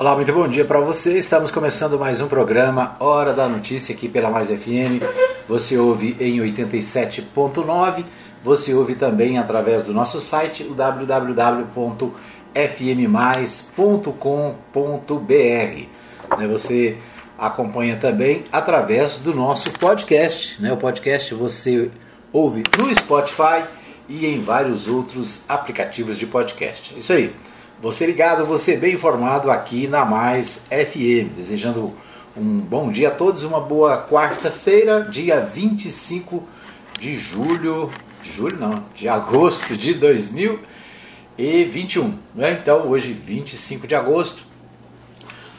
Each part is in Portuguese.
Olá, muito bom dia para você. Estamos começando mais um programa Hora da Notícia aqui pela Mais FM. Você ouve em 87.9. Você ouve também através do nosso site, o www.fmmais.com.br. Você acompanha também através do nosso podcast. O podcast você ouve no Spotify e em vários outros aplicativos de podcast. Isso aí. Você ligado, você bem informado aqui na Mais FM. Desejando um bom dia a todos, uma boa quarta-feira, dia 25 de julho, de agosto de 2021. Né? Então, hoje, 25 de agosto.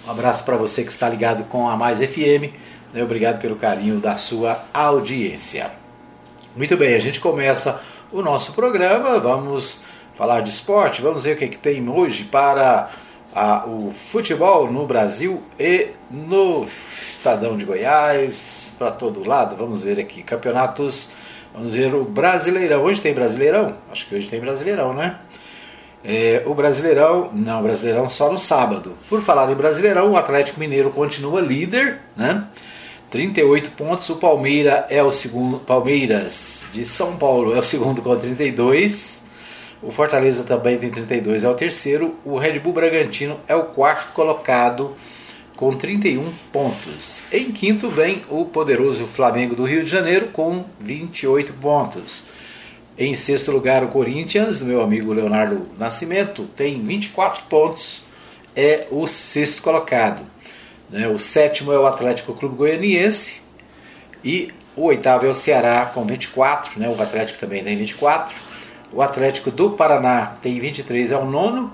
Um abraço para você que está ligado com a Mais FM. Né? Obrigado pelo carinho da sua audiência. Muito bem, a gente começa o nosso programa, vamos falar de esporte, vamos ver o que, é que tem hoje para o futebol no Brasil e no Estadão de Goiás, para todo lado. Vamos ver aqui, campeonatos, vamos ver o Brasileirão. Hoje tem Brasileirão? Acho que hoje tem Brasileirão, né? O Brasileirão só no sábado. Por falar em Brasileirão, o Atlético Mineiro continua líder, né? 38 pontos, o Palmeiras de São Paulo é o segundo com 32. O Fortaleza também tem 32, é o terceiro. O Red Bull Bragantino é o quarto colocado com 31 pontos. Em quinto vem o poderoso Flamengo do Rio de Janeiro com 28 pontos. Em sexto lugar o Corinthians, do meu amigo Leonardo Nascimento, tem 24 pontos. É o sexto colocado. O sétimo é o Atlético Clube Goianiense. E o oitavo é o Ceará com 24. O Atlético também tem 24. O Atlético do Paraná tem 23, é o nono.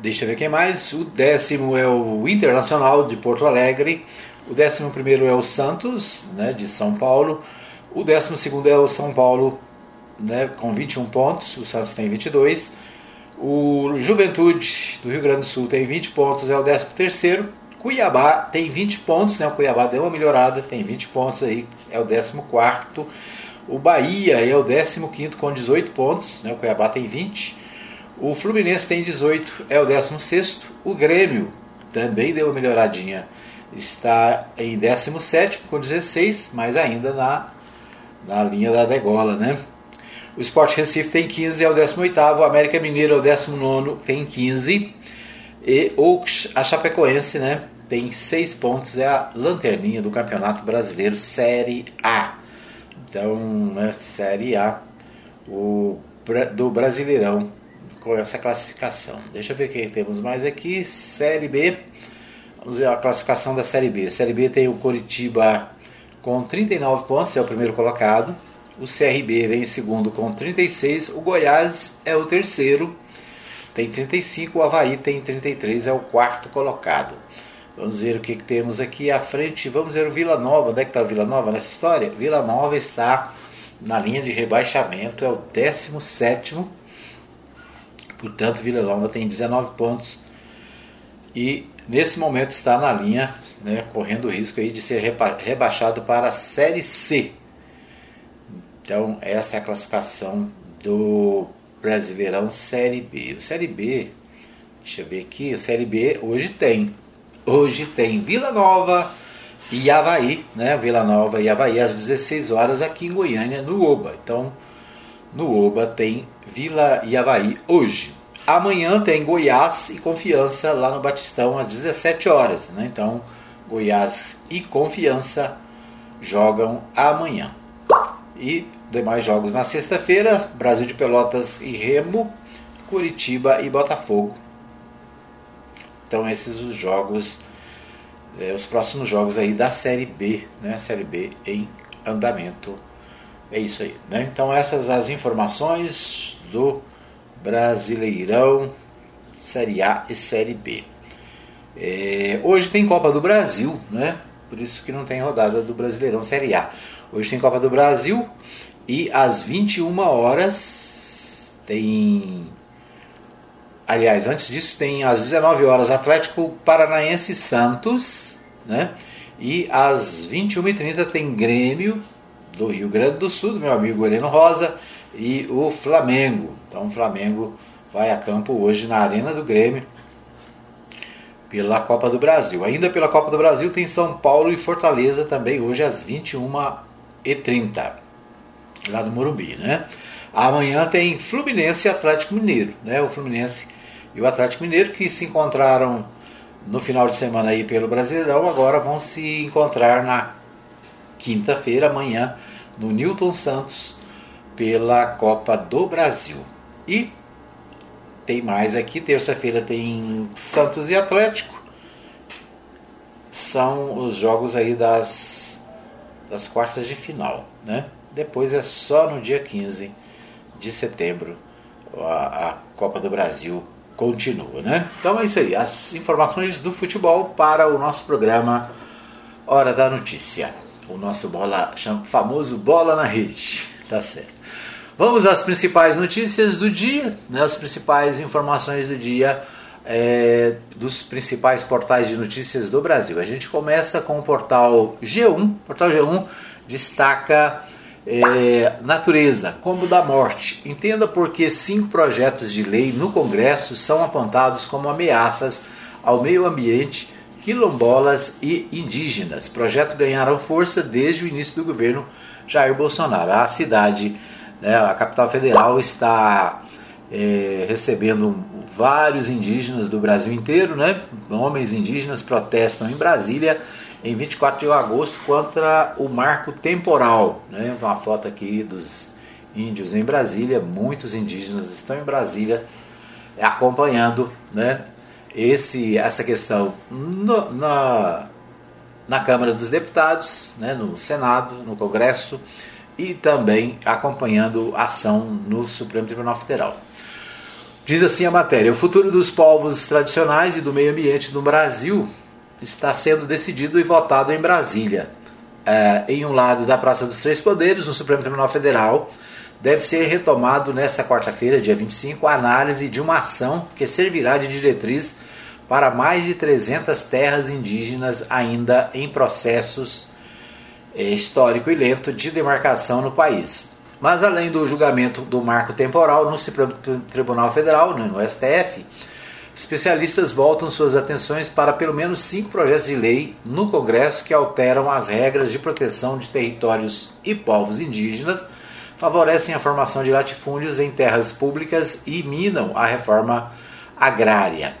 Deixa eu ver quem mais. O décimo é o Internacional de Porto Alegre. O 11º é o Santos, de São Paulo. O 12º é o São Paulo, com 21 pontos. O Santos tem 22. O Juventude do Rio Grande do Sul tem 20 pontos, é o 13º. Cuiabá tem 20 pontos, O Cuiabá deu uma melhorada, tem 20 pontos aí, é o 14º. O Bahia é o 15º com 18 pontos, O Cuiabá tem 20. O Fluminense tem 18, é o 16º. O Grêmio também deu uma melhoradinha. Está em 17º com 16, mas ainda na linha da degola, O Sport Recife tem 15, é o 18º. O América Mineiro é o 19º, tem 15. E a Chapecoense, tem 6 pontos, é a lanterninha do Campeonato Brasileiro Série A. Então, Série A do Brasileirão com essa classificação. Deixa eu ver o que temos mais aqui. Série B. Vamos ver a classificação da Série B. Série B tem o Curitiba com 39 pontos, é o primeiro colocado. O CRB vem em segundo com 36. O Goiás é o terceiro, tem 35. O Avaí tem 33, é o quarto colocado. Vamos ver o que temos aqui à frente. Vamos ver o Vila Nova. Onde é que está o Vila Nova nessa história? Vila Nova está na linha de rebaixamento. É o 17º. Portanto, Vila Nova tem 19 pontos. E nesse momento está na linha, correndo o risco aí de ser rebaixado para a Série C. Então, essa é a classificação do Brasileirão Série B. O Série B, deixa eu ver aqui. O Série B hoje tem... Vila Nova e Avaí, Vila Nova e Avaí às 16 horas aqui em Goiânia, no Oba. Então, no Oba tem Vila e Avaí hoje. Amanhã tem Goiás e Confiança lá no Batistão às 17 horas, Então, Goiás e Confiança jogam amanhã. E demais jogos na sexta-feira, Brasil de Pelotas e Remo, Curitiba e Botafogo. Então esses os jogos, os próximos jogos aí da Série B, Série B em andamento. É isso aí, Então essas as informações do Brasileirão, Série A e Série B. Hoje tem Copa do Brasil, Por isso que não tem rodada do Brasileirão Série A. Hoje tem Copa do Brasil e às 21 horas tem... Aliás, antes disso tem às 19 horas Atlético Paranaense Santos, E às 21h30 tem Grêmio do Rio Grande do Sul, do meu amigo Heleno Rosa, e o Flamengo. Então o Flamengo vai a campo hoje na Arena do Grêmio pela Copa do Brasil. Ainda pela Copa do Brasil tem São Paulo e Fortaleza também hoje às 21h30, lá do Morumbi, né? Amanhã tem Fluminense e Atlético Mineiro, né? O Fluminense e o Atlético Mineiro que se encontraram no final de semana aí pelo Brasileirão, agora vão se encontrar na quinta-feira, amanhã, no Newton Santos, pela Copa do Brasil. E tem mais aqui, terça-feira tem Santos e Atlético. São os jogos aí das quartas de final, né? Depois é só no dia 15 de setembro a Copa do Brasil continua, né? Então é isso aí, as informações do futebol para o nosso programa Hora da Notícia. O nosso famoso Bola na Rede, tá certo. Vamos às principais notícias do dia, né, as principais informações do dia dos principais portais de notícias do Brasil. A gente começa com o portal G1. O portal G1 destaca natureza, combo da morte. Entenda por que 5 projetos de lei no Congresso são apontados como ameaças ao meio ambiente, quilombolas e indígenas. Projeto ganharam força desde o início do governo Jair Bolsonaro. A cidade, a capital federal, está recebendo vários indígenas do Brasil inteiro, né? Homens indígenas protestam em Brasília em 24 de agosto contra o marco temporal, né? Uma foto aqui dos índios em Brasília, muitos indígenas estão em Brasília acompanhando, né, essa questão na Câmara dos Deputados, né, no Senado, no Congresso, e também acompanhando a ação no Supremo Tribunal Federal. Diz assim a matéria: o futuro dos povos tradicionais e do meio ambiente no Brasil está sendo decidido e votado em Brasília. Em um lado da Praça dos Três Poderes, no Supremo Tribunal Federal, deve ser retomado nesta quarta-feira, dia 25, a análise de uma ação que servirá de diretriz para mais de 300 terras indígenas ainda em processos histórico e lento de demarcação no país. Mas além do julgamento do marco temporal no Supremo Tribunal Federal, no STF, especialistas voltam suas atenções para pelo menos 5 projetos de lei no Congresso que alteram as regras de proteção de territórios e povos indígenas, favorecem a formação de latifúndios em terras públicas e minam a reforma agrária.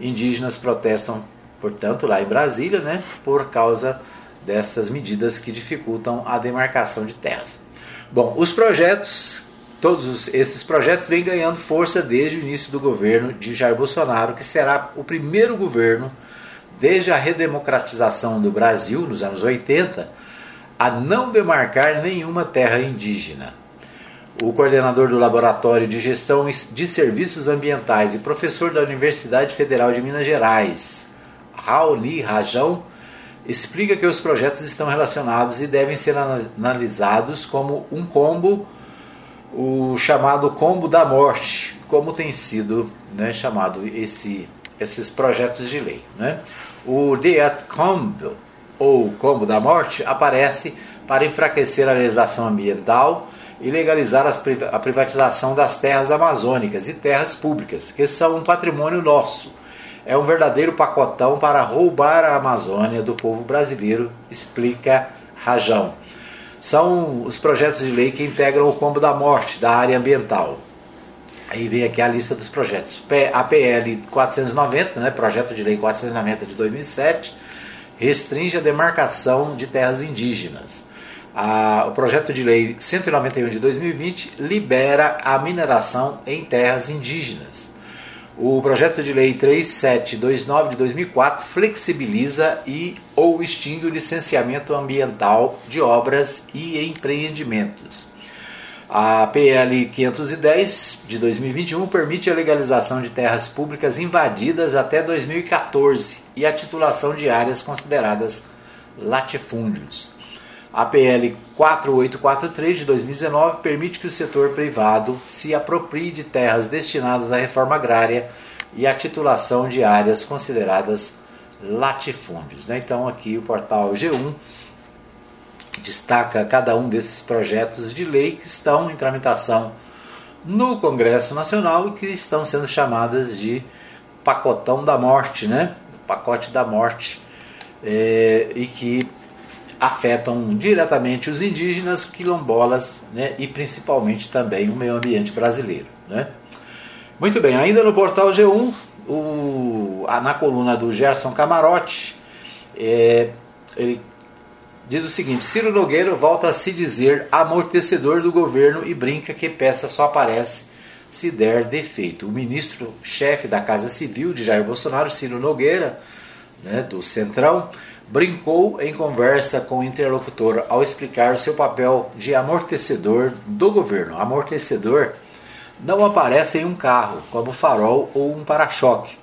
Indígenas protestam, portanto, lá em Brasília, né, por causa destas medidas que dificultam a demarcação de terras. Bom, os projetos, todos esses projetos vêm ganhando força desde o início do governo de Jair Bolsonaro, que será o primeiro governo, desde a redemocratização do Brasil, nos anos 80, a não demarcar nenhuma terra indígena. O coordenador do Laboratório de Gestão de Serviços Ambientais e professor da Universidade Federal de Minas Gerais, Raoni Rajão, explica que os projetos estão relacionados e devem ser analisados como um combo, o chamado combo da morte, como tem sido, né, chamado esses projetos de lei, né? O Death Combo, ou combo da morte, aparece para enfraquecer a legislação ambiental e legalizar a privatização das terras amazônicas e terras públicas, que são um patrimônio nosso. É um verdadeiro pacotão para roubar a Amazônia do povo brasileiro, explica Rajão. São os projetos de lei que integram o combo da morte da área ambiental. Aí vem aqui a lista dos projetos. A PL 490, né, projeto de lei 490 de 2007, restringe a demarcação de terras indígenas. O projeto de lei 191 de 2020 libera a mineração em terras indígenas. O projeto de lei 3729 de 2004 flexibiliza ou extingue o licenciamento ambiental de obras e empreendimentos. A PL 510 de 2021 permite a legalização de terras públicas invadidas até 2014 e a titulação de áreas consideradas latifúndios. A PL 4843 de 2019 permite que o setor privado se aproprie de terras destinadas à reforma agrária e à titulação de áreas consideradas latifúndios, né? Então aqui o portal G1 destaca cada um desses projetos de lei que estão em tramitação no Congresso Nacional e que estão sendo chamadas de pacotão da morte, né? pacote da morte, e que afetam diretamente os indígenas, quilombolas, né, e principalmente também o meio ambiente brasileiro, né? Muito bem, ainda no portal G1, na coluna do Gerson Camarote, ele diz o seguinte: Ciro Nogueira volta a se dizer amortecedor do governo e brinca que peça só aparece se der defeito. O ministro-chefe da Casa Civil de Jair Bolsonaro, Ciro Nogueira, né, do Centrão, brincou em conversa com o interlocutor ao explicar seu papel de amortecedor do governo. Amortecedor não aparece em um carro, como farol ou um para-choque.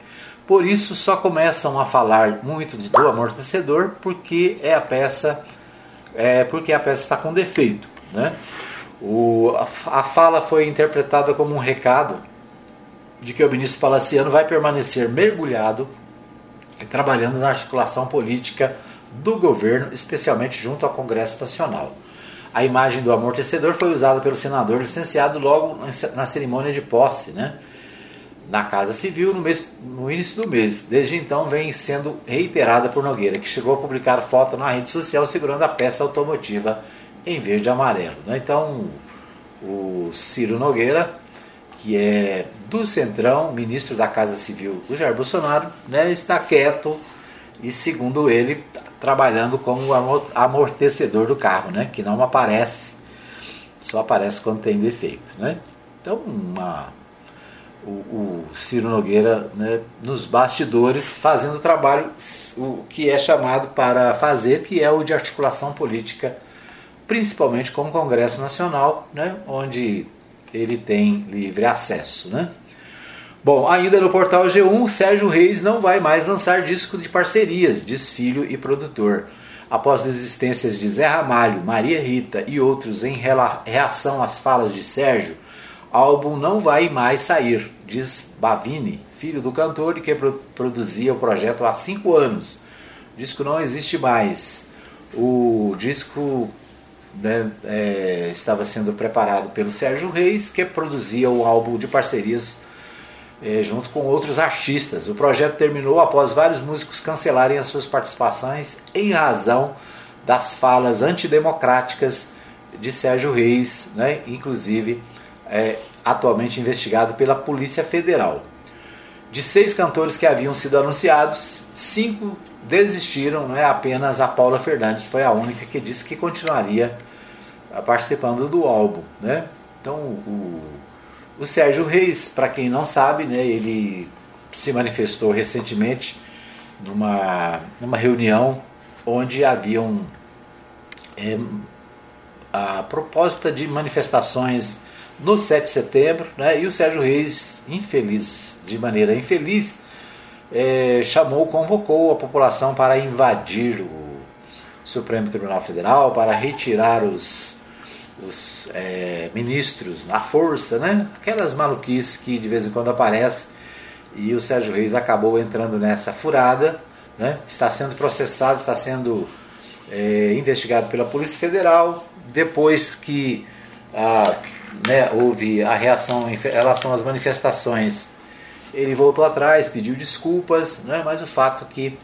Por isso só começam a falar muito do amortecedor porque a peça está com defeito, né? A fala foi interpretada como um recado de que o ministro Palaciano vai permanecer mergulhado e trabalhando na articulação política do governo, especialmente junto ao Congresso Nacional. A imagem do amortecedor foi usada pelo senador licenciado logo na cerimônia de posse, né, na Casa Civil no início do mês. Desde então vem sendo reiterada por Nogueira, que chegou a publicar foto na rede social segurando a peça automotiva em verde e amarelo, né? Então o Ciro Nogueira, que é do Centrão, ministro da Casa Civil do Jair Bolsonaro, né, está quieto e, segundo ele, trabalhando como amortecedor do carro, né, que não aparece, só aparece quando tem defeito, né? Então o Ciro Nogueira, né, nos bastidores, fazendo o trabalho o que é chamado para fazer, que é o de articulação política, principalmente com o Congresso Nacional, né, onde ele tem livre acesso, né? Bom, ainda no portal G1, Sérgio Reis não vai mais lançar disco de parcerias, diz filho e produtor. Após desistências de Zé Ramalho, Maria Rita e outros em reação às falas de Sérgio, álbum não vai mais sair, diz Bavini, filho do cantor e que produzia o projeto há 5 anos. O disco não existe mais. O disco, né, estava sendo preparado pelo Sérgio Reis, que produzia o álbum de parcerias junto com outros artistas. O projeto terminou após vários músicos cancelarem as suas participações em razão das falas antidemocráticas de Sérgio Reis, né, inclusive atualmente investigado pela Polícia Federal. De 6 cantores que haviam sido anunciados, 5 desistiram, né, apenas a Paula Fernandes foi a única que disse que continuaria participando do álbum, né? Então o Sérgio Reis, para quem não sabe, né, ele se manifestou recentemente numa reunião onde haviam a proposta de manifestações no 7 de setembro, né, e o Sérgio Reis, de maneira infeliz, convocou a população para invadir o Supremo Tribunal Federal, para retirar os ministros na força, né? Aquelas maluquices que de vez em quando aparecem, e o Sérgio Reis acabou entrando nessa furada, né? Está sendo processado, está sendo investigado pela Polícia Federal. Depois que houve a reação em relação às manifestações, ele voltou atrás, pediu desculpas, né? Mas o fato que,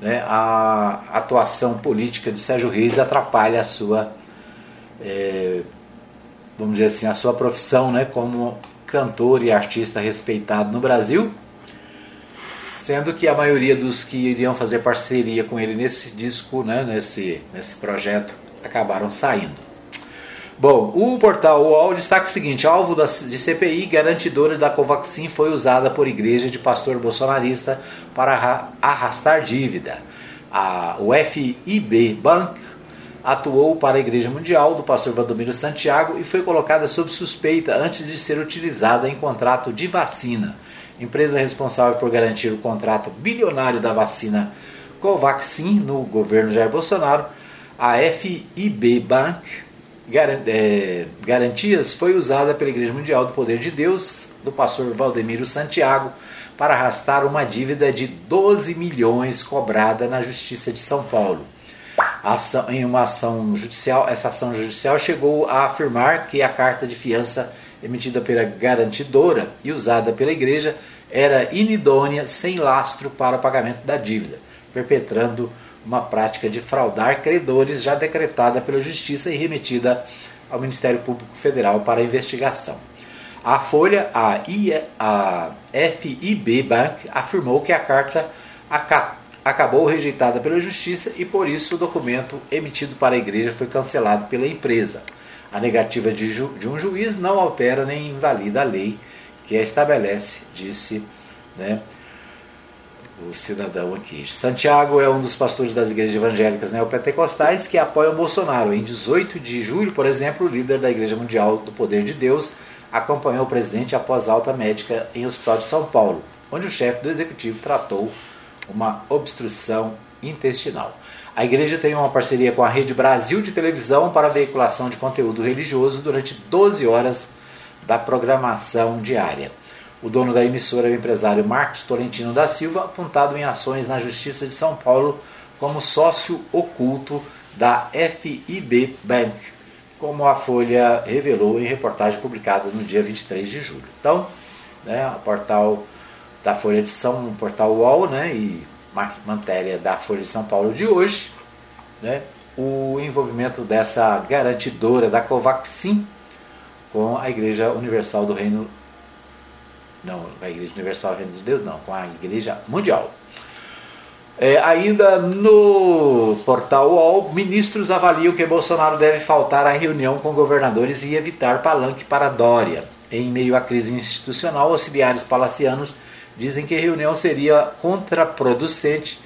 né, a atuação política de Sérgio Reis atrapalha a sua vamos dizer assim, a sua profissão, né, como cantor e artista respeitado no Brasil, sendo que a maioria dos que iriam fazer parceria com ele nesse disco, né, nesse projeto, acabaram saindo. Bom, o portal UOL destaca o seguinte: alvo de CPI, garantidora da Covaxin foi usada por igreja de pastor bolsonarista para arrastar dívida. O FIB Bank atuou para a Igreja Mundial do pastor Valdemiro Santiago e foi colocada sob suspeita antes de ser utilizada em contrato de vacina. Empresa responsável por garantir o contrato bilionário da vacina Covaxin no governo Jair Bolsonaro, a FIB Bank Garantias foi usada pela Igreja Mundial do Poder de Deus, do pastor Valdemiro Santiago, para arrastar uma dívida de 12 milhões cobrada na Justiça de São Paulo. Em uma ação judicial, essa ação judicial chegou a afirmar que a carta de fiança emitida pela garantidora e usada pela igreja era inidônea, sem lastro para o pagamento da dívida, perpetrando uma prática de fraudar credores já decretada pela Justiça e remetida ao Ministério Público Federal para investigação. A Folha, a FIB Bank, afirmou que a carta acabou rejeitada pela Justiça e, por isso, o documento emitido para a Igreja foi cancelado pela empresa. A negativa de um juiz não altera nem invalida a lei que a estabelece, disse, né, o cidadão aqui. Santiago é um dos pastores das igrejas evangélicas neopentecostais que apoiam Bolsonaro. Em 18 de julho, por exemplo, o líder da Igreja Mundial do Poder de Deus acompanhou o presidente após alta médica em hospital de São Paulo, onde o chefe do executivo tratou uma obstrução intestinal. A igreja tem uma parceria com a Rede Brasil de Televisão para a veiculação de conteúdo religioso durante 12 horas da programação diária. O dono da emissora é o empresário Marcos Tolentino da Silva, apontado em ações na Justiça de São Paulo como sócio oculto da FIB Bank, como a Folha revelou em reportagem publicada no dia 23 de julho. Então, né, o portal da Folha de São Paulo, o portal UOL, né, e matéria da Folha de São Paulo de hoje, né, o envolvimento dessa garantidora da Covaxin com a Igreja Universal do Reino... Não, a Igreja Universal do Reino de Deus, não, com a Igreja Mundial. Ainda no portal UOL, ministros avaliam que Bolsonaro deve faltar à reunião com governadores e evitar palanque para Dória. Em meio à crise institucional, auxiliares palacianos dizem que a reunião seria contraproducente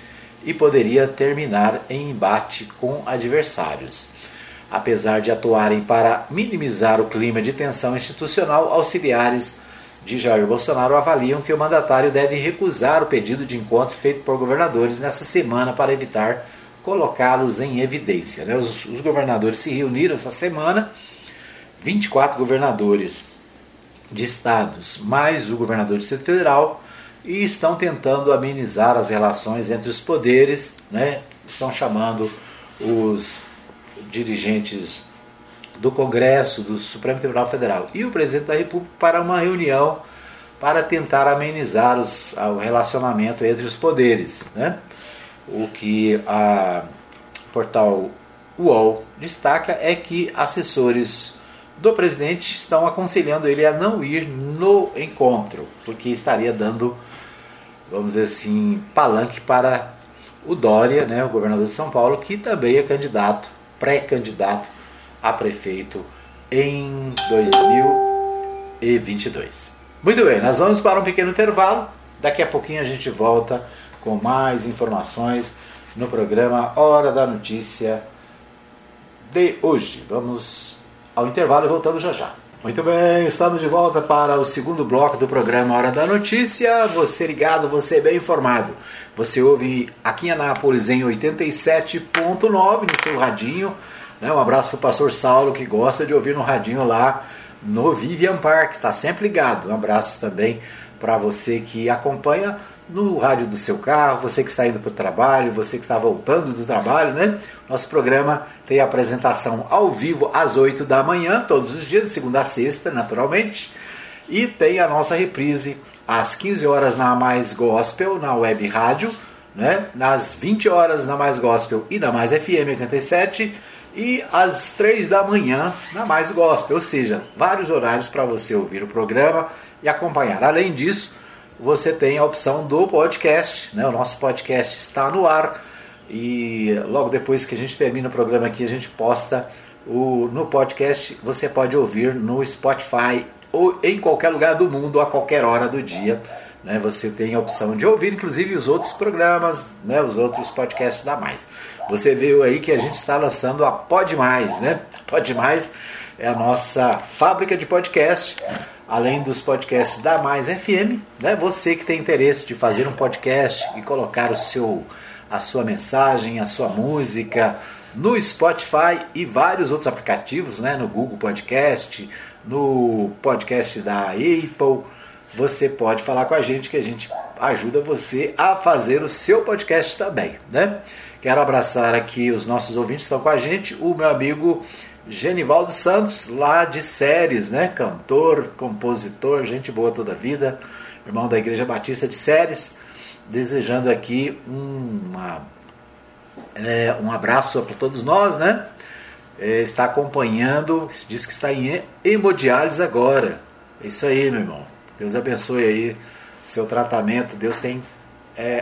e poderia terminar em embate com adversários. Apesar de atuarem para minimizar o clima de tensão institucional, auxiliares de Jair Bolsonaro avaliam que o mandatário deve recusar o pedido de encontro feito por governadores nessa semana para evitar colocá-los em evidência. Os governadores se reuniram essa semana, 24 governadores de estados, mais o governador do Distrito Federal, e estão tentando amenizar as relações entre os poderes, né? Estão chamando os dirigentes do Congresso, do Supremo Tribunal Federal e o Presidente da República para uma reunião para tentar amenizar o relacionamento entre os poderes, né? O que a portal UOL destaca é que assessores do presidente estão aconselhando ele a não ir no encontro, porque estaria dando, vamos dizer assim, palanque para o Dória, né, o governador de São Paulo, que também é candidato, pré-candidato a prefeito em 2022. Muito bem, nós vamos para um pequeno intervalo, daqui a pouquinho a gente volta com mais informações no programa Hora da Notícia de hoje. Vamos ao intervalo e voltamos já já. Muito bem, estamos de volta para o segundo bloco do programa Hora da Notícia. Você ligado, você bem informado. Você ouve aqui em Anápolis em 87.9 no seu radinho. Um abraço para o pastor Saulo, que gosta de ouvir no radinho lá no Vivian Park. Está sempre ligado. Um abraço também para você que acompanha no rádio do seu carro, você que está indo para o trabalho, você que está voltando do trabalho, né? Nosso programa tem apresentação ao vivo às 8 da manhã, todos os dias, de segunda a sexta, naturalmente. E tem a nossa reprise às 15 horas na Mais Gospel, na web rádio, né? Às 20 horas na Mais Gospel e na Mais FM 87. E às 3 da manhã na Mais Gospel. Ou seja, vários horários para você ouvir o programa e acompanhar. Além disso, você tem a opção do podcast, né? O nosso podcast está no ar e logo depois que a gente termina o programa aqui, a gente posta no podcast. Você pode ouvir no Spotify ou em qualquer lugar do mundo, a qualquer hora do dia, né? Você tem a opção de ouvir, inclusive, os outros programas, né? Os outros podcasts da Mais. Você viu aí que a gente está lançando a Pod Mais, né? A Pod Mais é a nossa fábrica de podcast. Além dos podcasts da Mais FM, né? Você que tem interesse de fazer um podcast e colocar a sua mensagem, a sua música no Spotify e vários outros aplicativos, né? No Google Podcast, no podcast da Apple, você pode falar com a gente que a gente ajuda você a fazer o seu podcast também, né? Quero abraçar aqui os nossos ouvintes que estão com a gente, o meu amigo Genivaldo Santos, lá de Séries, né? Cantor, compositor, gente boa toda a vida. irmão da Igreja Batista de Séries, desejando aqui um abraço para todos nós, né? Está acompanhando, diz que está em hemodiálise agora. É isso aí, meu irmão. Deus abençoe aí seu tratamento. Deus tem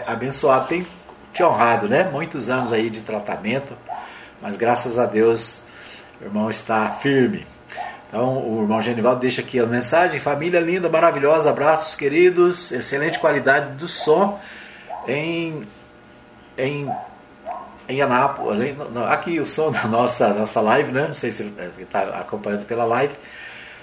abençoado, tem te honrado, né? Muitos anos aí de tratamento, mas graças a Deus o irmão está firme. Então, o irmão Genivaldo deixa aqui a mensagem. Família linda, maravilhosa, abraços queridos, excelente qualidade do som em Anápolis. Aqui o som da nossa live, né? Não sei se ele está acompanhando pela live.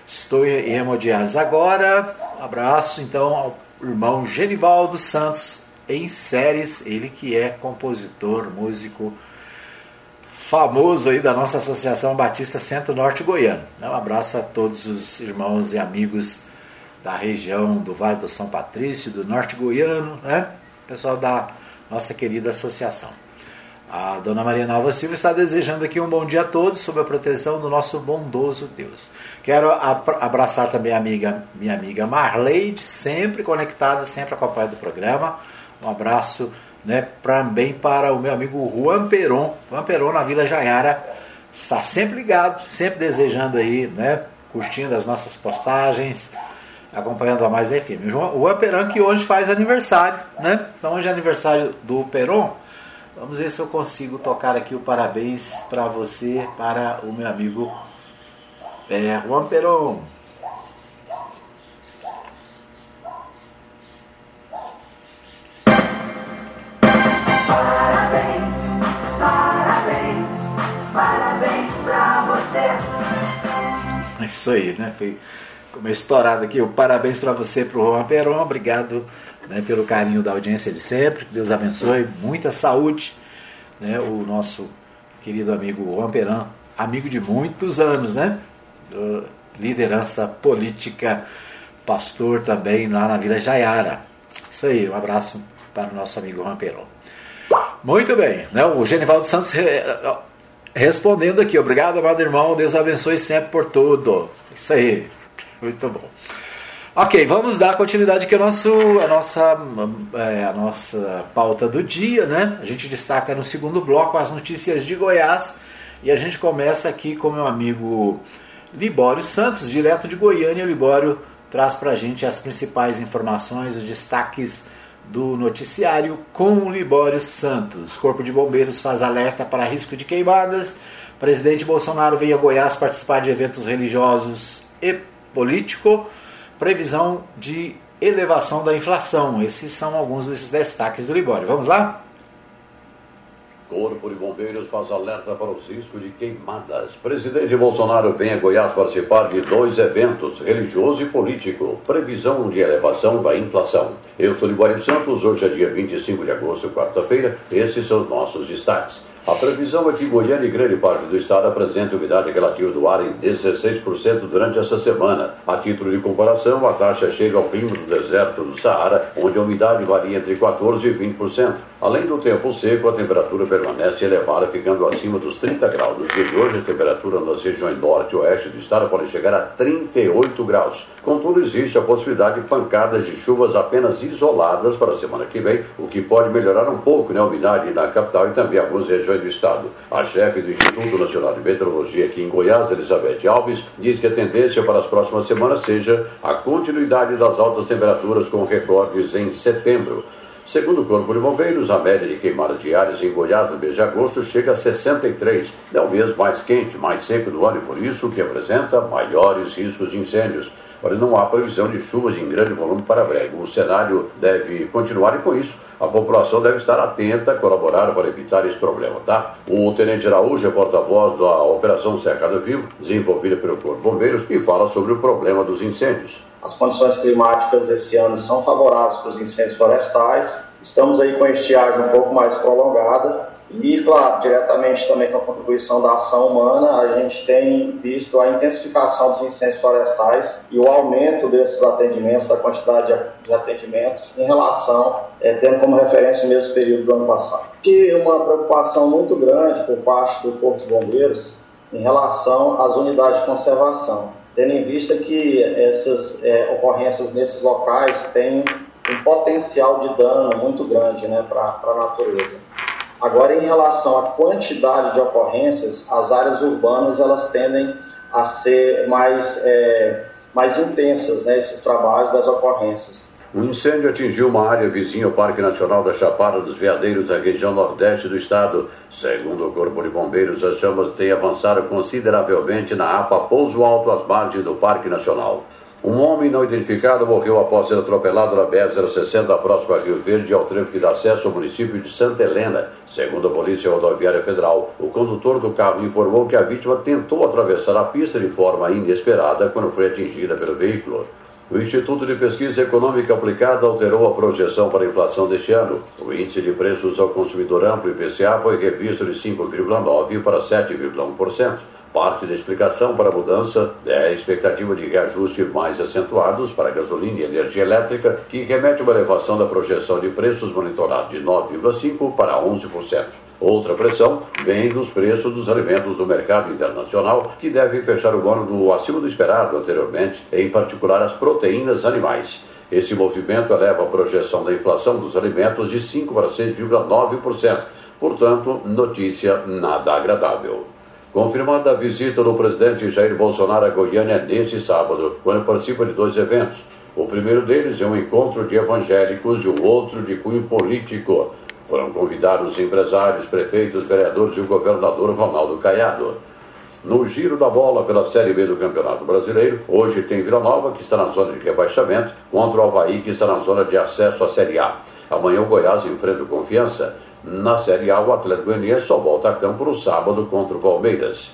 Estou em hemodiálise agora. Abraço, então, ao irmão Genivaldo Santos em Séries, ele que é compositor, músico, famoso aí da nossa Associação Batista Centro-Norte Goiano. Um abraço a todos os irmãos e amigos da região do Vale do São Patrício, do Norte Goiano, né? Pessoal da nossa querida associação. A dona Maria Nova Silva está desejando aqui um bom dia a todos, sob a proteção do nosso bondoso Deus. Quero abraçar também a minha amiga Marleide, sempre conectada, sempre acompanhada do programa. Um abraço, né, também para o meu amigo Juan Peron. Juan Peron, na Vila Jaiara, está sempre ligado, sempre desejando aí, né, curtindo as nossas postagens, acompanhando a Mais FM. O Juan Peron, que hoje faz aniversário, né? Então hoje é aniversário do Peron. Vamos ver se eu consigo tocar aqui o parabéns para você, para o meu amigo Juan Peron. Isso aí, né? Ficou meio estourado aqui. O parabéns para você, para o Juan Peron. Obrigado, né, pelo carinho da audiência de sempre. Que Deus abençoe. Muita saúde, né? O nosso querido amigo Juan Peron, amigo de muitos anos, né? Liderança política, pastor também lá na Vila Jaiara. Isso aí, um abraço para o nosso amigo Juan Peron. Muito bem, né? O Genivaldo Santos respondendo aqui, obrigado, amado irmão, Deus abençoe sempre por tudo. Isso aí, muito bom. Ok, vamos dar continuidade aqui a nossa pauta do dia, né? A gente destaca no segundo bloco as notícias de Goiás e a gente começa aqui com meu amigo Libório Santos, direto de Goiânia. O Libório traz pra gente as principais informações, os destaques do noticiário com o Libório Santos. Corpo de Bombeiros faz alerta para risco de queimadas. Presidente Bolsonaro veio a Goiás participar de eventos religiosos e político. Previsão de elevação da inflação. Esses são alguns dos destaques do Libório. Vamos lá? Corpo de Bombeiros faz alerta para os riscos de queimadas. Presidente Bolsonaro vem a Goiás participar de dois eventos, religioso e político. Previsão de elevação da inflação. Eu sou Libório Santos, hoje é dia 25 de agosto, quarta-feira. Esses são os nossos destaques. A previsão é que Goiânia e grande parte do estado apresente umidade relativa do ar em 16% durante essa semana. A título de comparação, a taxa chega ao clima do deserto do Saara, onde a umidade varia entre 14% e 20%. Além do tempo seco, a temperatura permanece elevada, ficando acima dos 30 graus. No dia de hoje, a temperatura nas regiões norte e oeste do estado pode chegar a 38 graus. Contudo, existe a possibilidade de pancadas de chuvas apenas isoladas para a semana que vem, o que pode melhorar um pouco, né, a umidade na capital e também algumas regiões do estado. A chefe do Instituto Nacional de Meteorologia aqui em Goiás, Elizabeth Alves, diz que a tendência para as próximas semanas seja a continuidade das altas temperaturas com recordes em setembro. Segundo o Corpo de Bombeiros, a média de queimadas diárias em Goiás no mês de agosto chega a 63. É o mês mais quente, mais seco do ano e por isso que apresenta maiores riscos de incêndios. Olha, não há previsão de chuvas em grande volume para breve. O cenário deve continuar e, com isso, a população deve estar atenta, colaborar para evitar esse problema, tá? O Tenente Araújo é porta-voz da Operação Cercado Vivo, desenvolvida pelo Corpo de Bombeiros, e fala sobre o problema dos incêndios. As condições climáticas esse ano são favoráveis para os incêndios florestais. Estamos aí com a estiagem um pouco mais prolongada. E, claro, diretamente também com a contribuição da ação humana, a gente tem visto a intensificação dos incêndios florestais e o aumento desses atendimentos, da quantidade de atendimentos, em relação, tendo como referência o mesmo período do ano passado. E uma preocupação muito grande por parte do Corpo de Bombeiros em relação às unidades de conservação. tendo em vista que essas ocorrências nesses locais têm um potencial de dano muito grande, né, para a natureza. Agora, em relação à quantidade de ocorrências, as áreas urbanas elas tendem a ser mais intensas, né, esses trabalhos das ocorrências. O incêndio atingiu uma área vizinha ao Parque Nacional da Chapada dos Veadeiros da região nordeste do estado. Segundo o Corpo de Bombeiros, as chamas têm avançado consideravelmente na APA Pouso Alto, às margens do Parque Nacional. Um homem não identificado morreu após ser atropelado na BR-060, próximo a Rio Verde, ao trevo que dá acesso ao município de Santa Helena. Segundo a Polícia Rodoviária Federal, o condutor do carro informou que a vítima tentou atravessar a pista de forma inesperada quando foi atingida pelo veículo. O Instituto de Pesquisa Econômica Aplicada alterou a projeção para a inflação deste ano. O índice de preços ao consumidor amplo, IPCA, foi revisto de 5,9% para 7,1%. Parte da explicação para a mudança é a expectativa de reajuste mais acentuados para gasolina e energia elétrica, que remete a uma elevação da projeção de preços monitorada de 9,5% para 11%. Outra pressão vem dos preços dos alimentos do mercado internacional, que devem fechar o ano acima do esperado anteriormente, em particular as proteínas animais. Esse movimento eleva a projeção da inflação dos alimentos de 5% para 6,9%. Portanto, notícia nada agradável. Confirmada a visita do presidente Jair Bolsonaro à Goiânia neste sábado, quando participa de dois eventos. O primeiro deles é um encontro de evangélicos e o outro de cunho político. Foram convidados empresários, prefeitos, vereadores e o governador Ronaldo Caiado. No giro da bola pela Série B do Campeonato Brasileiro, hoje tem Vila Nova, que está na zona de rebaixamento, contra o Avaí, que está na zona de acesso à Série A. Amanhã o Goiás enfrenta o Confiança. Na Série A, o Atlético Mineiro só volta a campo no sábado contra o Palmeiras.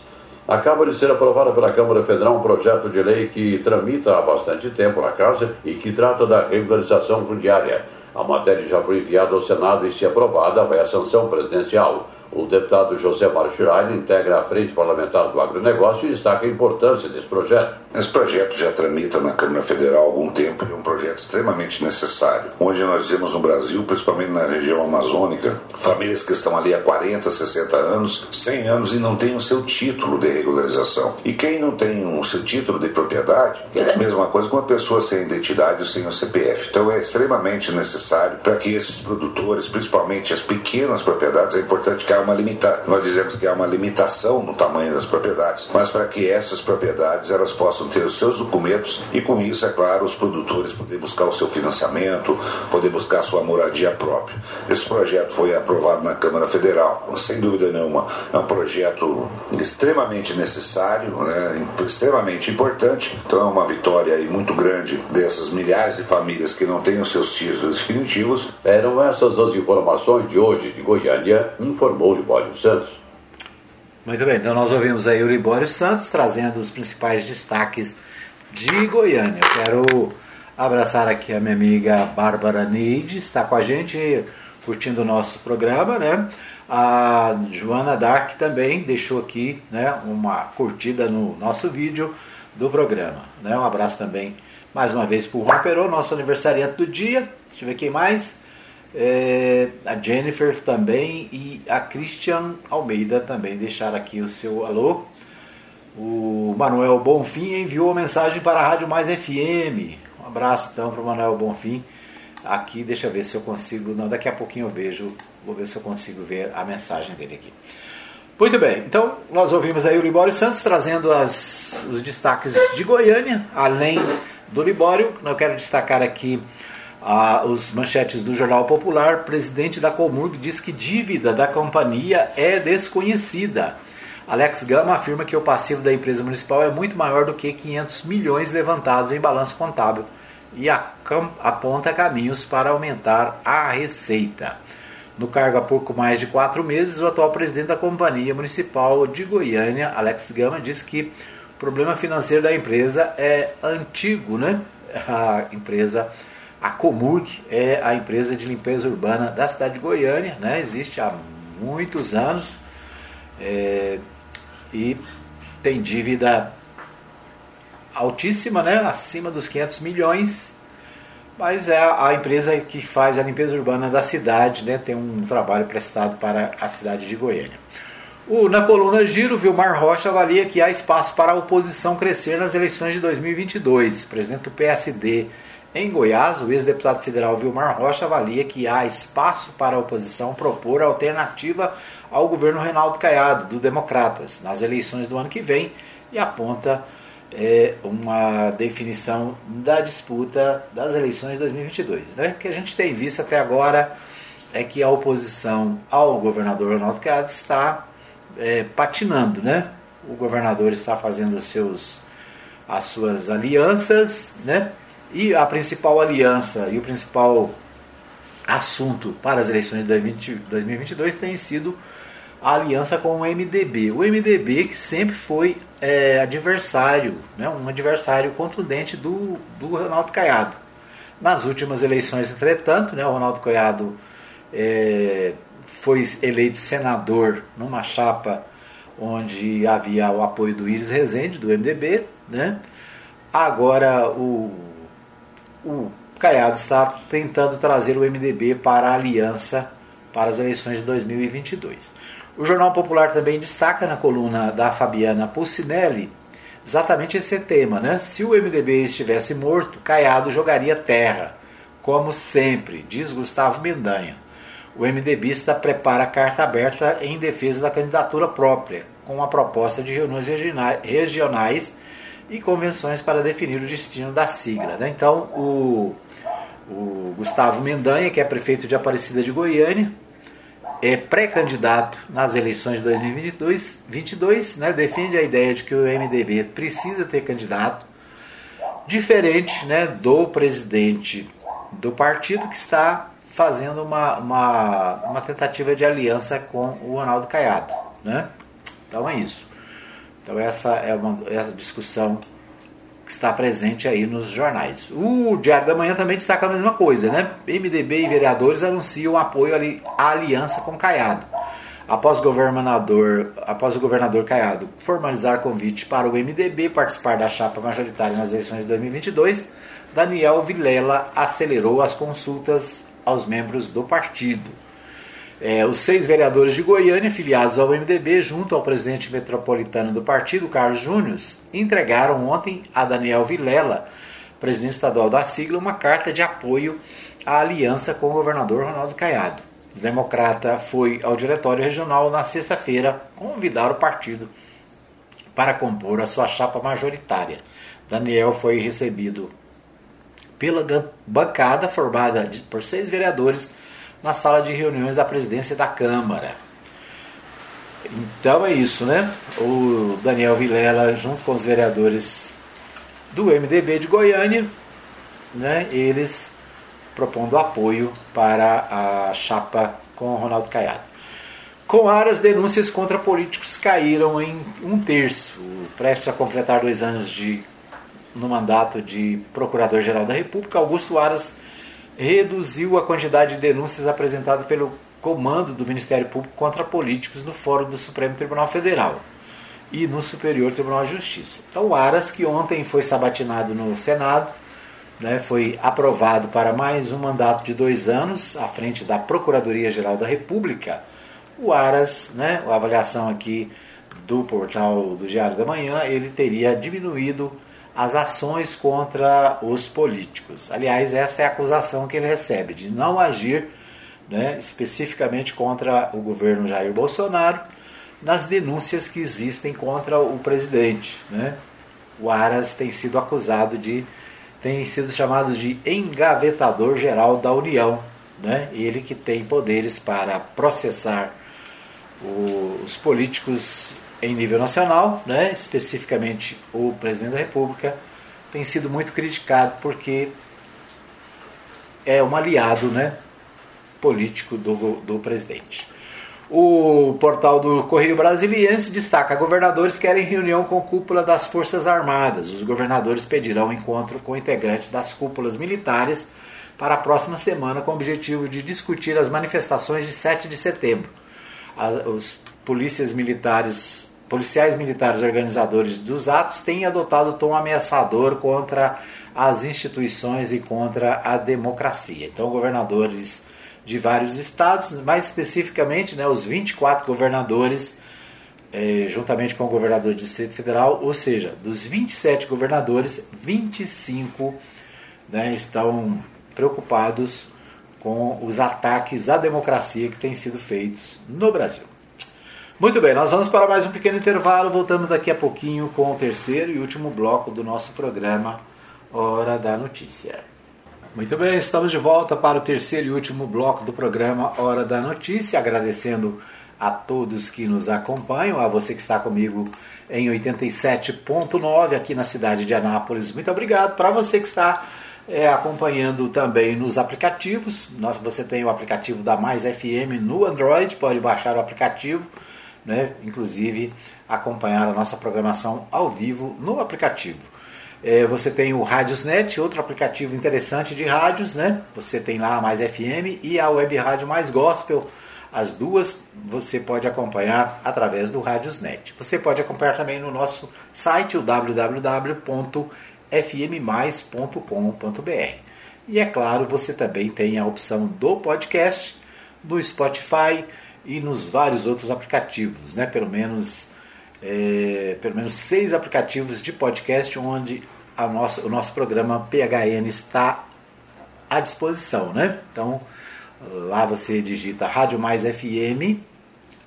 Acaba de ser aprovado pela Câmara Federal um projeto de lei que tramita há bastante tempo na casa e que trata da regularização fundiária. A matéria já foi enviada ao Senado e, se aprovada, vai à sanção presidencial. O deputado José Mário Schreiner integra a Frente Parlamentar do Agronegócio e destaca a importância desse projeto. Esse projeto já tramita na Câmara Federal há algum tempo e é um projeto extremamente necessário. Hoje nós temos no Brasil, principalmente na região amazônica, famílias que estão ali há 40, 60 anos, 100 anos e não têm o seu título de regularização. E quem não tem o seu título de propriedade, ele é a mesma coisa que uma pessoa sem identidade ou sem o CPF. Então é extremamente necessário para que esses produtores, principalmente as pequenas propriedades, é importante que nós dizemos que há uma limitação no tamanho das propriedades, mas para que essas propriedades elas possam ter os seus documentos e com isso, é claro, os produtores poderem buscar o seu financiamento, poder buscar a sua moradia própria. Esse projeto foi aprovado na Câmara Federal, sem dúvida nenhuma, é um projeto extremamente necessário, né? Extremamente importante, então é uma vitória aí muito grande dessas milhares de famílias que não têm os seus títulos definitivos. Eram essas as informações de hoje de Goiânia, informou Libório Santos. Muito bem, então nós ouvimos aí o Libório Santos trazendo os principais destaques de Goiânia. Eu quero abraçar aqui a minha amiga Bárbara Neide, está com a gente curtindo o nosso programa, né? A Joana Dark também deixou aqui, né, uma curtida no nosso vídeo do programa, né? Um abraço também mais uma vez para o Juan Perô, nosso aniversariante do dia. Deixa eu ver quem mais. A Jennifer também e a Christian Almeida também deixaram aqui o seu alô. O Manuel Bonfim enviou uma mensagem para a Rádio Mais FM. Um abraço então para o Manuel Bonfim. Aqui, deixa eu ver se eu consigo. Não, daqui a pouquinho eu vejo. Vou ver se eu consigo ver a mensagem dele aqui. Muito bem, então nós ouvimos aí o Libório Santos trazendo os destaques de Goiânia. Além do Libório, eu quero destacar aqui os manchetes do Jornal Popular. Presidente da Comurg diz que dívida da companhia é desconhecida. Alex Gama afirma que o passivo da empresa municipal é muito maior do que 500 milhões levantados em balanço contábil e aponta caminhos para aumentar a receita. No cargo há pouco mais de 4 meses, o atual presidente da Companhia Municipal de Goiânia, Alex Gama, diz que o problema financeiro da empresa é antigo, né? A Comurg é a empresa de limpeza urbana da cidade de Goiânia, né? Existe há muitos anos e tem dívida altíssima, né? Acima dos 500 milhões, mas é a empresa que faz a limpeza urbana da cidade, né? Tem um trabalho prestado para a cidade de Goiânia. Na coluna Giro, Vilmar Rocha avalia que há espaço para a oposição crescer nas eleições de 2022. Presidente do PSD em Goiás, o ex-deputado federal Vilmar Rocha avalia que há espaço para a oposição propor alternativa ao governo Reinaldo Caiado, do Democratas, nas eleições do ano que vem, e aponta uma definição da disputa das eleições de 2022. Né? O que a gente tem visto até agora é que a oposição ao governador Reinaldo Caiado está patinando. Né? O governador está fazendo as suas alianças, né? E a principal aliança e o principal assunto para as eleições de 2022 tem sido a aliança com o MDB. O MDB que sempre foi adversário, né? Um adversário contundente do Ronaldo Caiado. Nas últimas eleições, entretanto, né? O Ronaldo Caiado foi eleito senador numa chapa onde havia o apoio do Iris Rezende, do MDB. Né? Agora o Caiado está tentando trazer o MDB para a aliança para as eleições de 2022. O Jornal Popular também destaca na coluna da Fabiana Pucinelli exatamente esse tema, né? Se o MDB estivesse morto, Caiado jogaria terra, como sempre, diz Gustavo Mendanha. O MDBista prepara carta aberta em defesa da candidatura própria, com a proposta de reuniões regionais e convenções para definir o destino da sigla. Né? Então, o Gustavo Mendanha, que é prefeito de Aparecida de Goiânia, é pré-candidato nas eleições de 2022, né? Defende a ideia de que o MDB precisa ter candidato, diferente, né, do presidente do partido, que está fazendo uma tentativa de aliança com o Ronaldo Caiado. Né? Então é isso. Então essa é essa discussão que está presente aí nos jornais. O Diário da Manhã também destaca a mesma coisa, né? MDB e vereadores anunciam apoio à aliança com Caiado. Após o governador Caiado formalizar convite para o MDB participar da chapa majoritária nas eleições de 2022, Daniel Vilela acelerou as consultas aos membros do partido. Os 6 vereadores de Goiânia, filiados ao MDB, junto ao presidente metropolitano do partido, Carlos Júnior, entregaram ontem a Daniel Vilela, presidente estadual da sigla, uma carta de apoio à aliança com o governador Ronaldo Caiado. O democrata foi ao diretório regional na sexta-feira convidar o partido para compor a sua chapa majoritária. Daniel foi recebido pela bancada, formada por 6 vereadores, na sala de reuniões da presidência da Câmara. Então é isso, né? O Daniel Vilela, junto com os vereadores do MDB de Goiânia, né, eles propondo apoio para a chapa com o Ronaldo Caiado. Com as denúncias contra políticos caíram em 1/3, prestes a completar 2 anos no mandato de Procurador-Geral da República, Augusto Aras reduziu a quantidade de denúncias apresentadas pelo comando do Ministério Público contra políticos no Fórum do Supremo Tribunal Federal e no Superior Tribunal de Justiça. Então, o Aras, que ontem foi sabatinado no Senado, né, foi aprovado para mais um mandato de 2 anos à frente da Procuradoria-Geral da República. O Aras, né, a avaliação aqui do portal do Diário da Manhã, ele teria diminuído as ações contra os políticos. Aliás, esta é a acusação que ele recebe, de não agir, né, especificamente contra o governo Jair Bolsonaro, nas denúncias que existem contra o presidente. Né? O Aras tem sido chamado de engavetador geral da União. Né? Ele que tem poderes para processar os políticos em nível nacional, né, especificamente o presidente da República, tem sido muito criticado porque é um aliado, né, político do presidente. O portal do Correio Brasiliense destaca: governadores querem reunião com cúpula das Forças Armadas. Os governadores pedirão encontro com integrantes das cúpulas militares para a próxima semana com o objetivo de discutir as manifestações de 7 de setembro. Os policiais militares organizadores dos atos têm adotado tom ameaçador contra as instituições e contra a democracia. Então, governadores de vários estados, mais especificamente, né, os 24 governadores juntamente com o governador do Distrito Federal, ou seja, dos 27 governadores, 25, né, estão preocupados com os ataques à democracia que têm sido feitos no Brasil. Muito bem, nós vamos para mais um pequeno intervalo, voltamos daqui a pouquinho com o terceiro e último bloco do nosso programa Hora da Notícia. Muito bem, estamos de volta para o terceiro e último bloco do programa Hora da Notícia, agradecendo a todos que nos acompanham, a você que está comigo em 87.9 aqui na cidade de Anápolis, muito obrigado. Para você que está acompanhando também nos aplicativos, você tem o aplicativo da Mais FM no Android, pode baixar o aplicativo, né, inclusive acompanhar a nossa programação ao vivo no aplicativo. Você tem o Radiosnet, outro aplicativo interessante de rádios, né? Você tem lá a Mais FM e a Web Rádio Mais Gospel. As duas você pode acompanhar através do Radiosnet. Você pode acompanhar também no nosso site, o www.fmmais.com.br. E é claro, você também tem a opção do podcast, no Spotify e nos vários outros aplicativos, né? Pelo menos 6 aplicativos de podcast onde o nosso programa PHN está à disposição, né? Então, lá você digita Rádio Mais FM,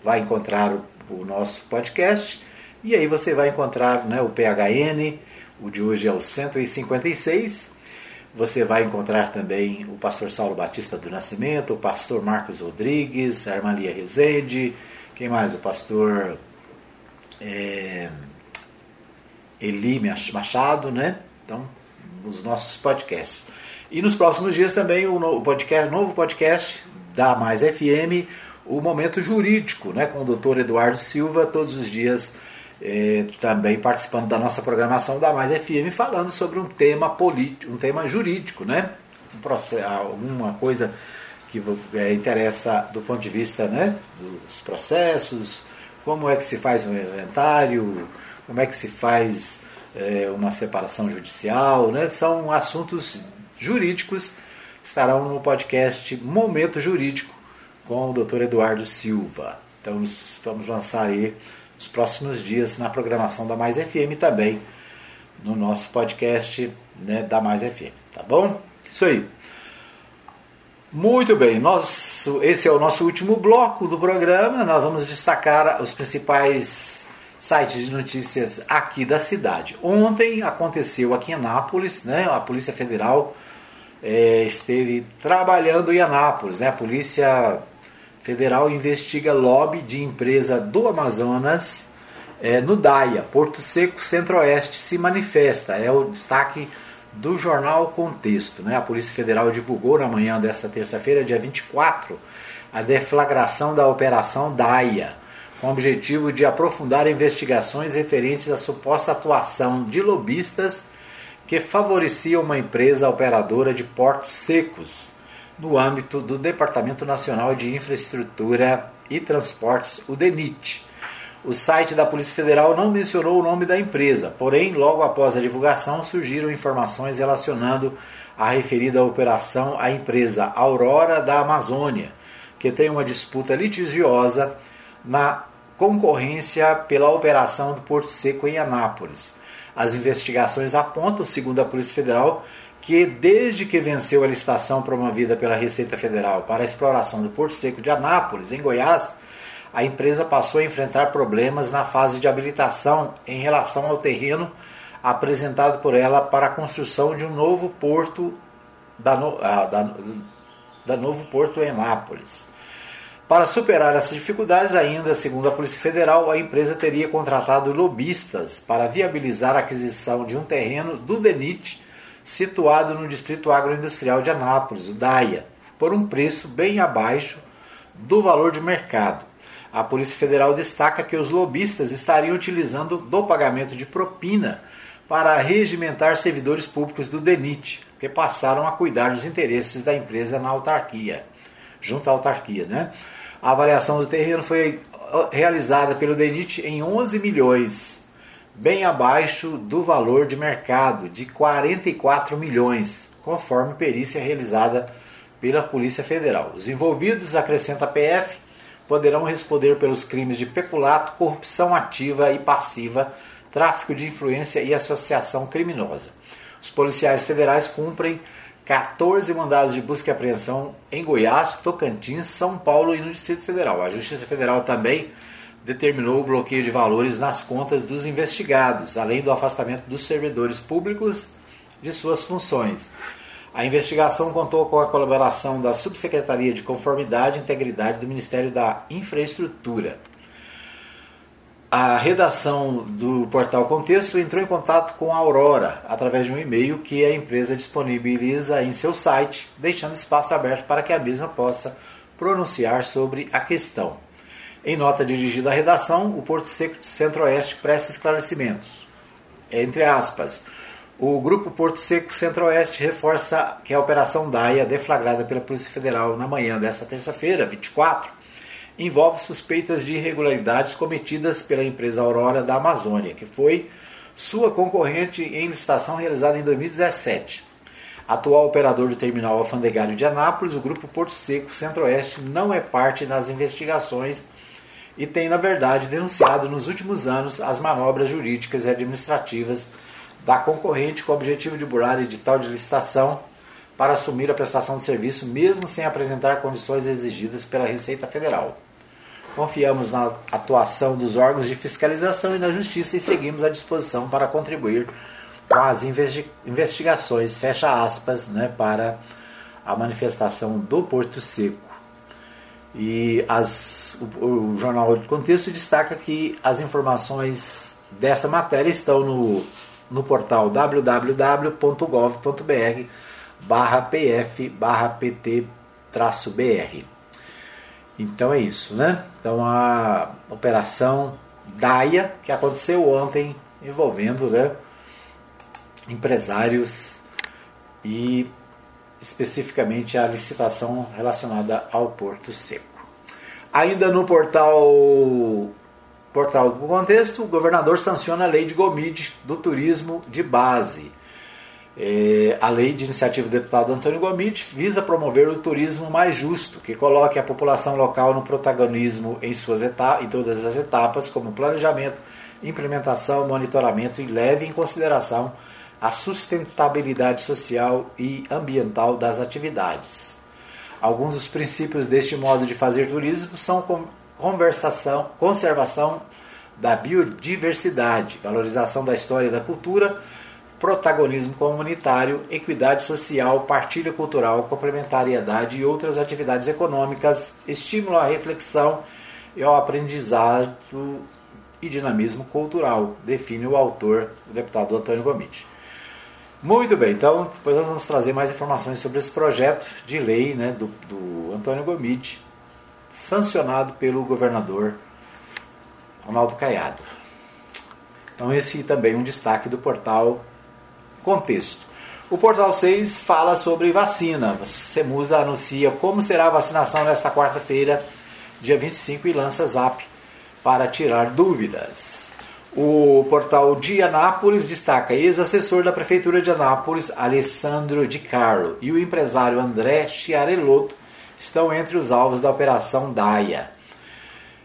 vai encontrar o nosso podcast, e aí você vai encontrar, né, o PHN, o de hoje é o 156, você vai encontrar também o pastor Saulo Batista do Nascimento, o pastor Marcos Rodrigues, a irmã Lia Rezende, quem mais? O pastor... Eli Machado, né? Então, os nossos podcasts. E nos próximos dias também o novo podcast da Mais FM, o Momento Jurídico, né? Com o Dr. Eduardo Silva, todos os dias também participando da nossa programação da Mais FM, falando sobre um tema político, um tema jurídico, né? Alguma coisa que interessa do ponto de vista, né? Dos processos. Como é que se faz um inventário, como é que se faz uma separação judicial, né? São assuntos jurídicos, estarão no podcast Momento Jurídico com o Dr. Eduardo Silva. Então, vamos lançar aí nos próximos dias na programação da Mais FM também, no nosso podcast, né, da Mais FM, tá bom? Isso aí. Muito bem, esse é o nosso último bloco do programa, nós vamos destacar os principais sites de notícias aqui da cidade. Ontem aconteceu aqui em Anápolis, né, a Polícia Federal esteve trabalhando em Anápolis, né, a Polícia Federal investiga lobby de empresa do Amazonas no DAIA, Porto Seco Centro-Oeste se manifesta, é o destaque do jornal Contexto, né? A Polícia Federal divulgou na manhã desta terça-feira, dia 24, a deflagração da Operação DAIA, com o objetivo de aprofundar investigações referentes à suposta atuação de lobistas que favoreciam uma empresa operadora de portos secos no âmbito do Departamento Nacional de Infraestrutura e Transportes, o DENIT. O site da Polícia Federal não mencionou o nome da empresa, porém, logo após a divulgação, surgiram informações relacionando a referida operação à empresa Aurora da Amazônia, que tem uma disputa litigiosa na concorrência pela operação do Porto Seco em Anápolis. As investigações apontam, segundo a Polícia Federal, que desde que venceu a licitação promovida pela Receita Federal para a exploração do Porto Seco de Anápolis, em Goiás, a empresa passou a enfrentar problemas na fase de habilitação em relação ao terreno apresentado por ela para a construção de um novo porto da Novo Porto em Anápolis. Para superar essas dificuldades ainda, segundo a Polícia Federal, a empresa teria contratado lobistas para viabilizar a aquisição de um terreno do DENIT situado no Distrito Agroindustrial de Anápolis, o DAIA, por um preço bem abaixo do valor de mercado. A Polícia Federal destaca que os lobistas estariam utilizando do pagamento de propina para regimentar servidores públicos do DENIT, que passaram a cuidar dos interesses da empresa na autarquia, junto à autarquia, né? A avaliação do terreno foi realizada pelo DENIT em 11 milhões, bem abaixo do valor de mercado de 44 milhões, conforme perícia realizada pela Polícia Federal. Os envolvidos, acrescenta a PF, poderão responder pelos crimes de peculato, corrupção ativa e passiva, tráfico de influência e associação criminosa. Os policiais federais cumprem 14 mandados de busca e apreensão em Goiás, Tocantins, São Paulo e no Distrito Federal. A Justiça Federal também determinou o bloqueio de valores nas contas dos investigados, além do afastamento dos servidores públicos de suas funções. A investigação contou com a colaboração da Subsecretaria de Conformidade e Integridade do Ministério da Infraestrutura. A redação do portal Contexto entrou em contato com a Aurora, através de um e-mail que a empresa disponibiliza em seu site, deixando espaço aberto para que a mesma possa pronunciar sobre a questão. Em nota dirigida à redação, o Porto Seco Centro-Oeste presta esclarecimentos. Entre aspas... O Grupo Porto Seco Centro-Oeste reforça que a Operação Daia, deflagrada pela Polícia Federal na manhã desta terça-feira, 24, envolve suspeitas de irregularidades cometidas pela empresa Aurora da Amazônia, que foi sua concorrente em licitação realizada em 2017. Atual operador do terminal alfandegário de Anápolis, o Grupo Porto Seco Centro-Oeste não é parte nas investigações e tem, na verdade, denunciado nos últimos anos as manobras jurídicas e administrativas da concorrente com o objetivo de burlar edital de licitação para assumir a prestação de serviço, mesmo sem apresentar condições exigidas pela Receita Federal. Confiamos na atuação dos órgãos de fiscalização e na justiça e seguimos à disposição para contribuir com as investigações, fecha aspas, né, para a manifestação do Porto Seco. E o Jornal de Contexto destaca que as informações dessa matéria estão no portal www.gov.br/pf/pt-br. Então é isso, né? Então a operação Daia, que aconteceu ontem, envolvendo, né, empresários e especificamente a licitação relacionada ao Porto Seco. Ainda no portal do Contexto, o governador sanciona a lei de Gomide do turismo de base. A lei de iniciativa do deputado Antônio Gomide visa promover o turismo mais justo, que coloque a população local no protagonismo em todas as etapas, como planejamento, implementação, monitoramento, e leve em consideração a sustentabilidade social e ambiental das atividades. Alguns dos princípios deste modo de fazer turismo são conservação da biodiversidade, valorização da história e da cultura, protagonismo comunitário, equidade social, partilha cultural, complementariedade e outras atividades econômicas, estímulo à reflexão e ao aprendizado e dinamismo cultural, define o autor, o deputado Antônio Gomide. Muito bem, então depois nós vamos trazer mais informações sobre esse projeto de lei, né, do Antônio Gomide, sancionado pelo governador Ronaldo Caiado. Então esse também é um destaque do portal Contexto. O portal 6 fala sobre vacina. Semusa anuncia como será a vacinação nesta quarta-feira, dia 25, e lança Zap para tirar dúvidas. O portal de Anápolis destaca ex-assessor da Prefeitura de Anápolis, Alessandro Di Carlo, e o empresário André Chiarelotto estão entre os alvos da Operação Daia.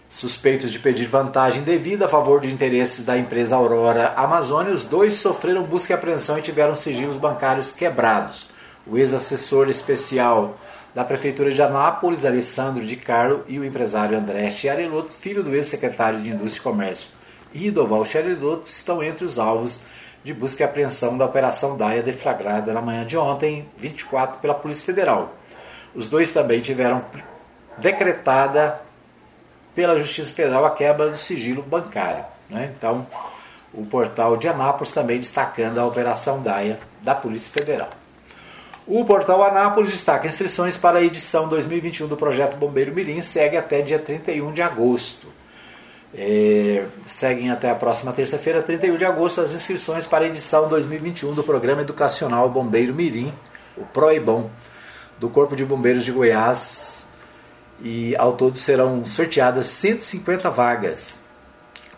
Suspeitos de pedir vantagem devida a favor de interesses da empresa Aurora Amazônia, os dois sofreram busca e apreensão e tiveram sigilos bancários quebrados. O ex-assessor especial da Prefeitura de Anápolis, Alessandro Di Carlo, e o empresário André Chiarelotto, filho do ex-secretário de Indústria e Comércio Ridoval Chiarelotto, estão entre os alvos de busca e apreensão da Operação Daia, deflagrada na manhã de ontem, 24, pela Polícia Federal. Os dois também tiveram decretada pela Justiça Federal a quebra do sigilo bancário, né? Então, o portal de Anápolis também destacando a Operação Daia da Polícia Federal. O portal Anápolis destaca inscrições para a edição 2021 do Projeto Bombeiro Mirim, segue até dia 31 de agosto. Seguem até a próxima terça-feira, 31 de agosto, as inscrições para a edição 2021 do Programa Educacional Bombeiro Mirim, o PROEBOM, do Corpo de Bombeiros de Goiás, e ao todo serão sorteadas 150 vagas.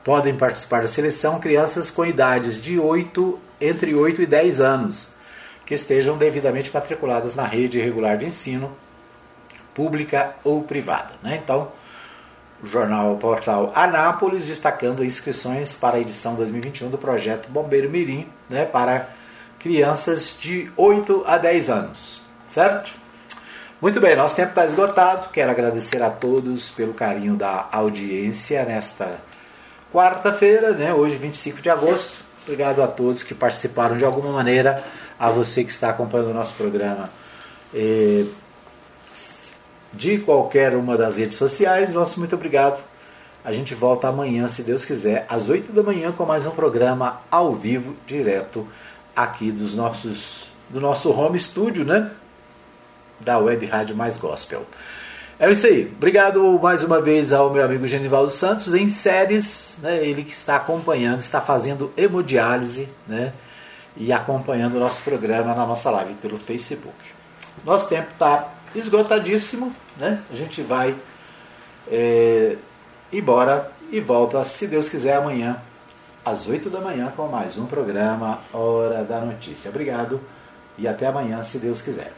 Podem participar da seleção crianças com idades de entre 8 e 10 anos, que estejam devidamente matriculadas na rede regular de ensino, pública ou privada, né? Então, o jornal Portal Anápolis, destacando inscrições para a edição 2021 do projeto Bombeiro Mirim, né, para crianças de 8 a 10 anos, certo? Muito bem, nosso tempo está esgotado, quero agradecer a todos pelo carinho da audiência nesta quarta-feira, né, hoje 25 de agosto, obrigado a todos que participaram de alguma maneira, a você que está acompanhando o nosso programa de qualquer uma das redes sociais, nosso muito obrigado. A gente volta amanhã, se Deus quiser, às 8 da manhã, com mais um programa ao vivo, direto aqui do nosso home studio, né? Da Web Rádio Mais Gospel. É isso aí. Obrigado mais uma vez ao meu amigo Genivaldo Santos, em séries, né? Ele que está acompanhando, está fazendo hemodiálise, né? E acompanhando o nosso programa na nossa live pelo Facebook. Nosso tempo está esgotadíssimo, né? A gente vai embora e volta, se Deus quiser, amanhã, às 8 da manhã, com mais um programa Hora da Notícia. Obrigado e até amanhã, se Deus quiser.